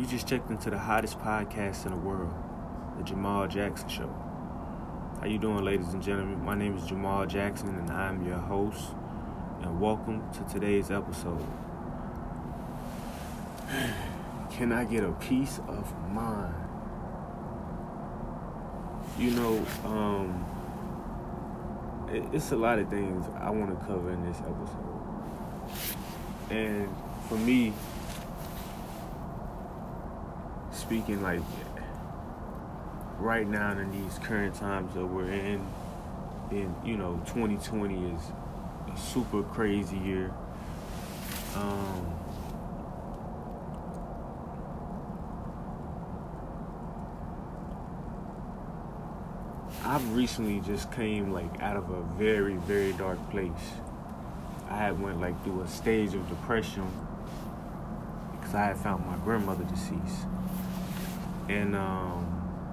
You just checked into the hottest podcast in the world, The Jamal Jackson Show. How you doing, ladies and gentlemen? My name is Jamal Jackson, and I'm your host. And welcome to today's episode. Can I get a peace of mind? You know, it's a lot of things I want to cover in this episode. And for me, speaking like right now in these current times that we're in, and you know, 2020 is a super crazy year. I've recently just came like out of a very, very dark place. I had went like through a stage of depression because I had found my grandmother deceased. And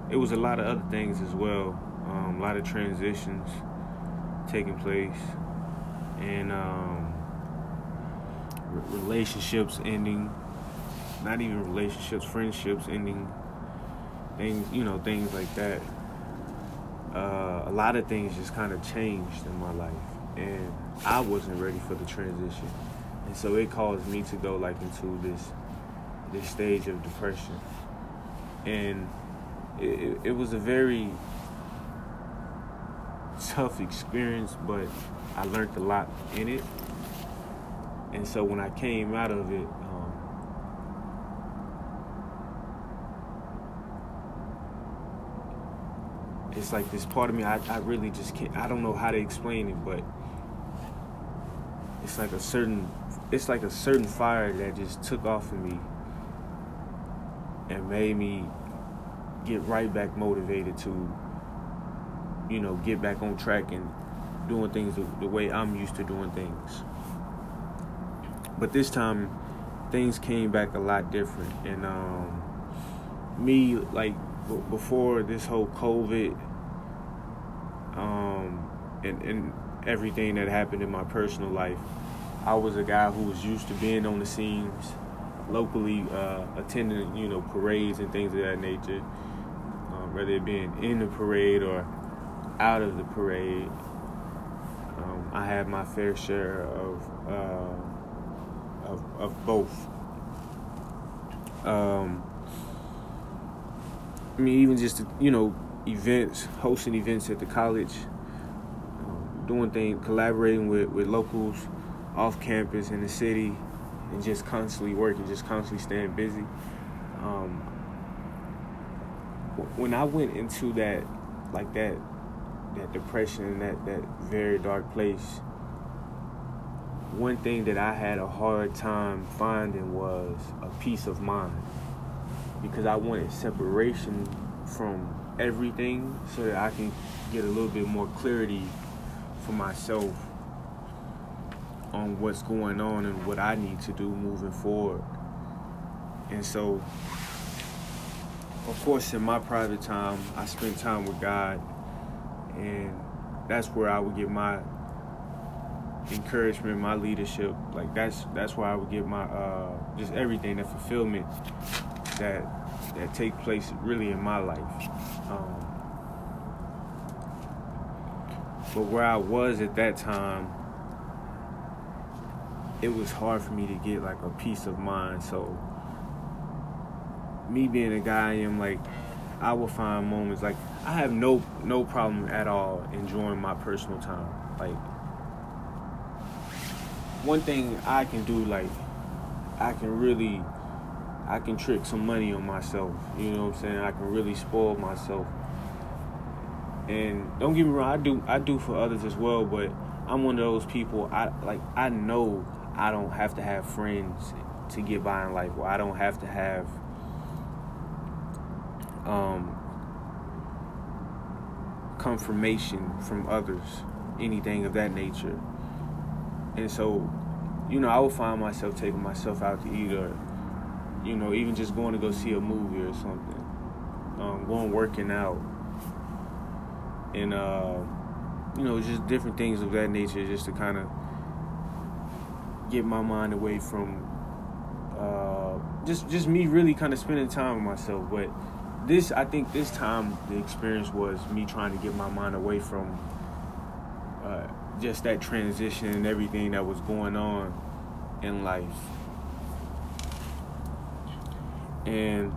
it was a lot of other things as well. A lot of transitions taking place. And relationships ending. Not even relationships, friendships ending. Things, you know, things like that. A lot of things just kind of changed in my life. And I wasn't ready for the transition. And so it caused me to go like into this stage of depression. And it was a very tough experience, but I learned a lot in it. And so when I came out of it, it's like this part of me, I really just can't, I don't know how to explain it, but it's like a certain fire that just took off of me and made me get right back motivated to, you know, get back on track and doing things the way I'm used to doing things. But this time, things came back a lot different. And me, like, before this whole COVID and everything that happened in my personal life, I was a guy who was used to being on the scenes, locally attending, you know, parades and things of that nature, whether it being in the parade or out of the parade. I had my fair share of both. I mean, even just, you know, events, hosting events at the college, doing things, collaborating with locals off campus in the city, and just constantly working, just constantly staying busy. When I went into that, like that depression and that very dark place, one thing that I had a hard time finding was a peace of mind. Because I wanted separation from everything so that I can get a little bit more clarity for myself on what's going on and what I need to do moving forward. And so, of course, in my private time, I spend time with God, and that's where I would get my encouragement, my leadership. Like that's where I would get my just everything, that fulfillment that take place really in my life. But where I was at that time, it was hard for me to get like a peace of mind. So me being a guy I am, like, I will find moments, like, I have no problem at all enjoying my personal time. Like, one thing I can do, like, I can trick some money on myself, you know what I'm saying? I can really spoil myself. And don't get me wrong, I do for others as well, but I'm one of those people, I know I don't have to have friends to get by in life, or I don't have to have confirmation from others, anything of that nature. And so, you know, I will find myself taking myself out to eat, or, you know, even just going to go see a movie or something, going working out, and you know, just different things of that nature, just to kind of get my mind away from just me really kind of spending time with myself. But this, I think this time the experience was me trying to get my mind away from just that transition and everything that was going on in life. And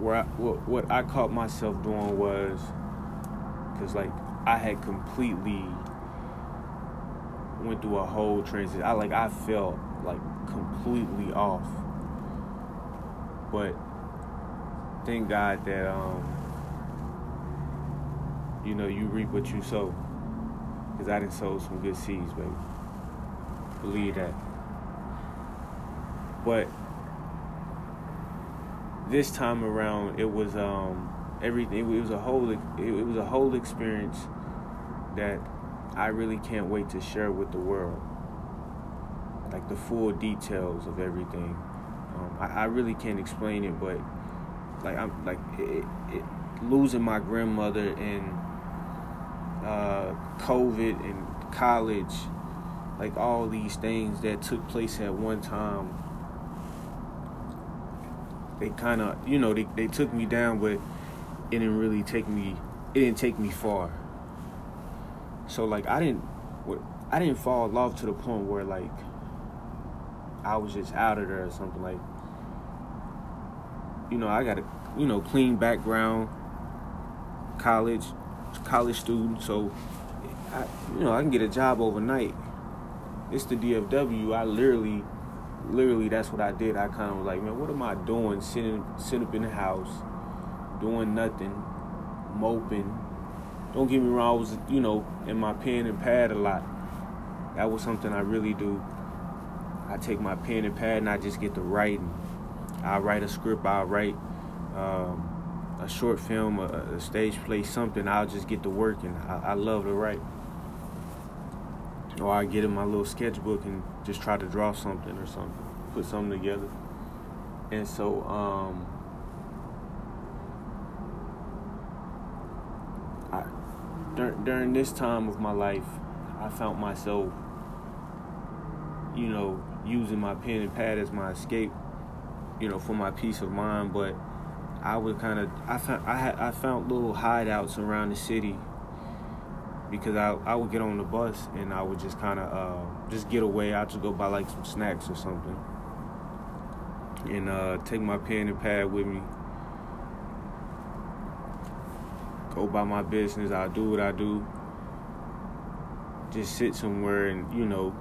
what I caught myself doing was, because like I had completely went through a whole transition. I felt like completely off, but thank God that you know, you reap what you sow, because I done sowed some good seeds, baby. Believe that. But this time around, it was everything. It was a whole experience that I really can't wait to share with the world. Like the full details of everything. I really can't explain it, but like I'm like it losing my grandmother and COVID and college, like all these things that took place at one time. They kind of, you know, they took me down, but it didn't take me far. So like I didn't fall off to the point where like I was just out of there or something. Like, you know, I got a, you know, clean background, college student, so I can get a job overnight. It's the DFW. I literally, that's what I did. I kind of was like, man, what am I doing? Sitting up in the house, doing nothing, moping. Don't get me wrong, I was, you know, in my pen and pad a lot. That was something I really do. I take my pen and pad and I just get to writing. I write a script. I write a short film, a stage play, something. I'll just get to work, and I love to write. Or I get in my little sketchbook and just try to draw something or something, put something together. And so, during this time of my life, I found myself, you know, using my pen and pad as my escape, you know, for my peace of mind. But I would kind of, I found little hideouts around the city, because I would get on the bus and I would just kind of just get away. I'd just go buy like some snacks or something, and take my pen and pad with me. Go by my business. I'll do what I do. Just sit somewhere and, you know,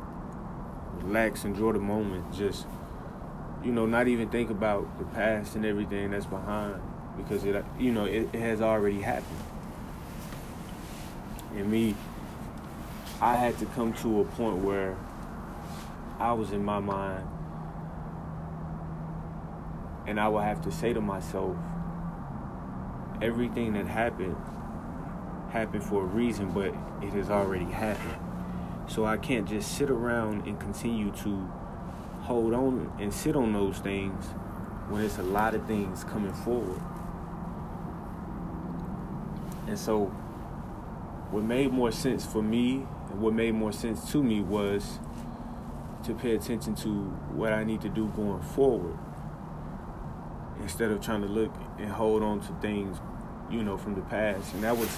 relax, enjoy the moment. Just, you know, not even think about the past and everything that's behind, because it, you know, it has already happened. And me, I had to come to a point where I was in my mind, and I would have to say to myself, everything that happened for a reason, but it has already happened. So I can't just sit around and continue to hold on and sit on those things when it's a lot of things coming forward. And so what made more sense for me and what made more sense to me was to pay attention to what I need to do going forward, instead of trying to look and hold on to things, you know, from the past. And that was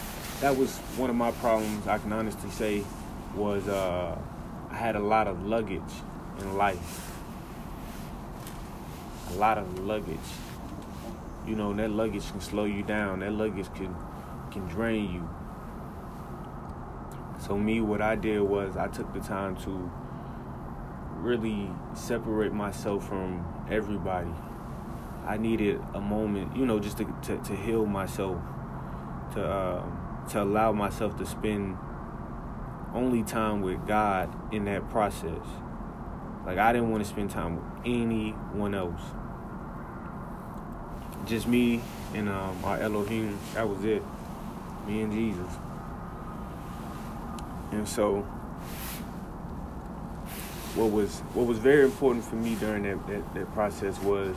one of my problems, I can honestly say, was I had a lot of luggage in life. A lot of luggage. You know, and that luggage can slow you down. That luggage can drain you. So me, what I did was I took the time to really separate myself from everybody. I needed a moment, you know, just to heal myself, to allow myself to spend only time with God in that process. Like, I didn't want to spend time with anyone else. Just me and our Elohim. That was it. Me and Jesus. And so what was very important for me during that process was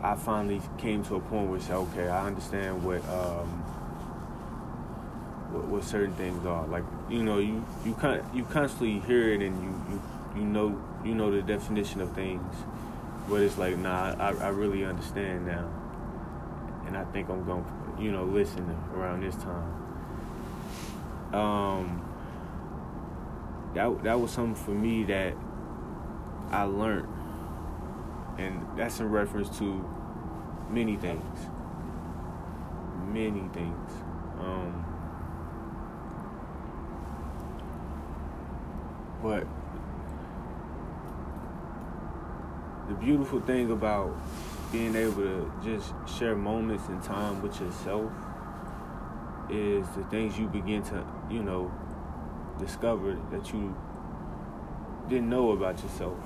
I finally came to a point where I said, okay, I understand what certain things are. Like, you know, you constantly hear it, and you you know the definition of things, but it's like, nah, I really understand now, and I think I'm gonna, listen around this time. That was something for me that I learned, and that's in reference to many things. But the beautiful thing about being able to just share moments in time with yourself is the things you begin to, discover that you didn't know about yourself.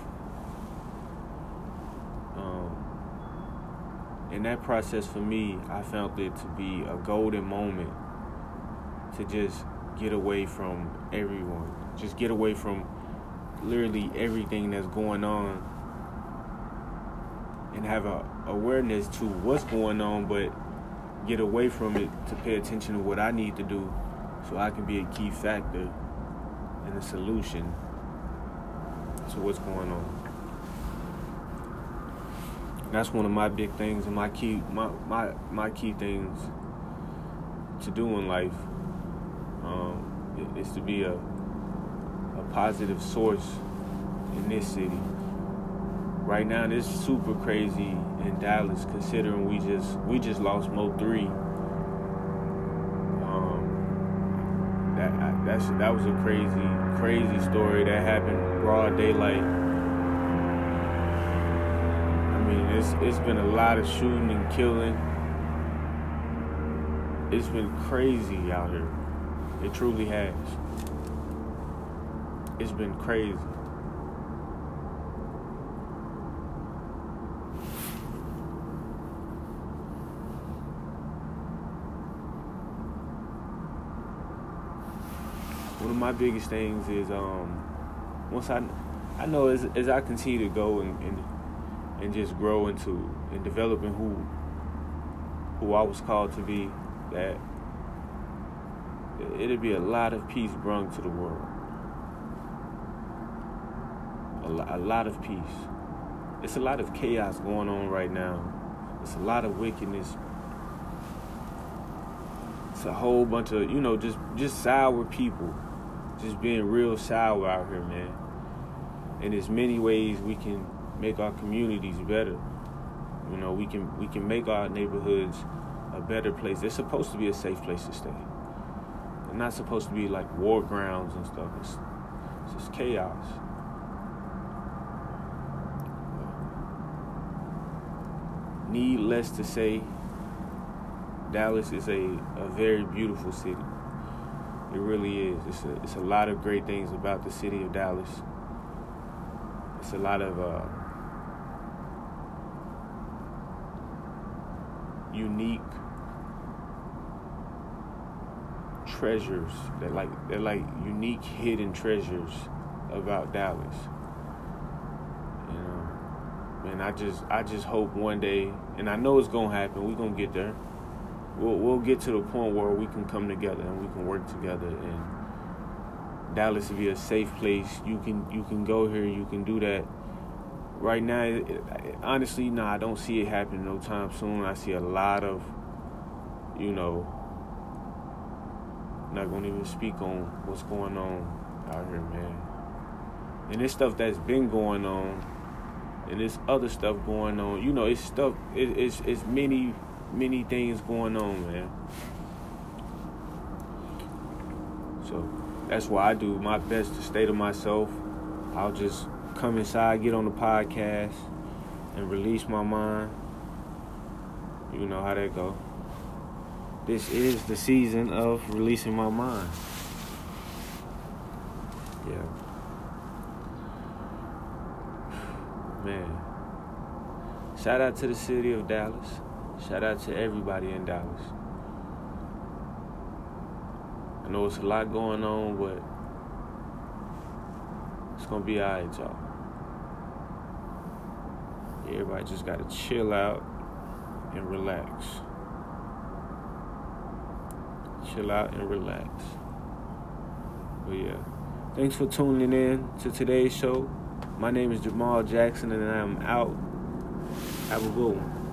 And that process for me, I found it to be a golden moment to just get away from everyone. Just get away from literally everything that's going on, and have an awareness to what's going on, but get away from it to pay attention to what I need to do so I can be a key factor and a solution to what's going on. And that's one of my big things, and my key things to do in life is to be a positive source in this city. Right now, it's super crazy in Dallas, considering we just lost Mo 3. That was a crazy story that happened in broad daylight. I mean, it's been a lot of shooting and killing. It's been crazy out here. It truly has. It's been crazy. One of my biggest things is once I know as I continue to go and just grow into and developing who I was called to be, that it'll be a lot of peace brought to the world. A lot of peace. It's a lot of chaos going on right now. It's a lot of wickedness. It's a whole bunch of, just sour people. Just being real sour out here, man. And there's many ways we can make our communities better. We can make our neighborhoods a better place. They're supposed to be a safe place to stay. They're not supposed to be like war grounds and stuff. It's just chaos. Needless to say, Dallas is a very beautiful city. It really is. It's a lot of great things about the city of Dallas. It's a lot of unique treasures. They're like unique hidden treasures about Dallas. And I just hope one day, and I know it's gonna happen. We're gonna get there. We'll get to the point where we can come together and we can work together, and Dallas will be a safe place. You can go here. You can do that. Right now, honestly, no, I don't see it happening no time soon. I see a lot of, I'm not gonna even speak on what's going on out here, man. And this stuff that's been going on. And there's other stuff going on. It's stuff. It's many things going on, man. So that's why I do my best to stay to myself. I'll just come inside, get on the podcast, and release my mind. You know how that go. This is the season of releasing my mind. Yeah. Man, shout out to the city of Dallas. Shout out to everybody in Dallas. I know it's a lot going on, but it's gonna be all right, y'all. Everybody just gotta chill out and relax. But yeah, Thanks for tuning in to today's show. My name is Jamal Jackson, and I'm out. Have a good one.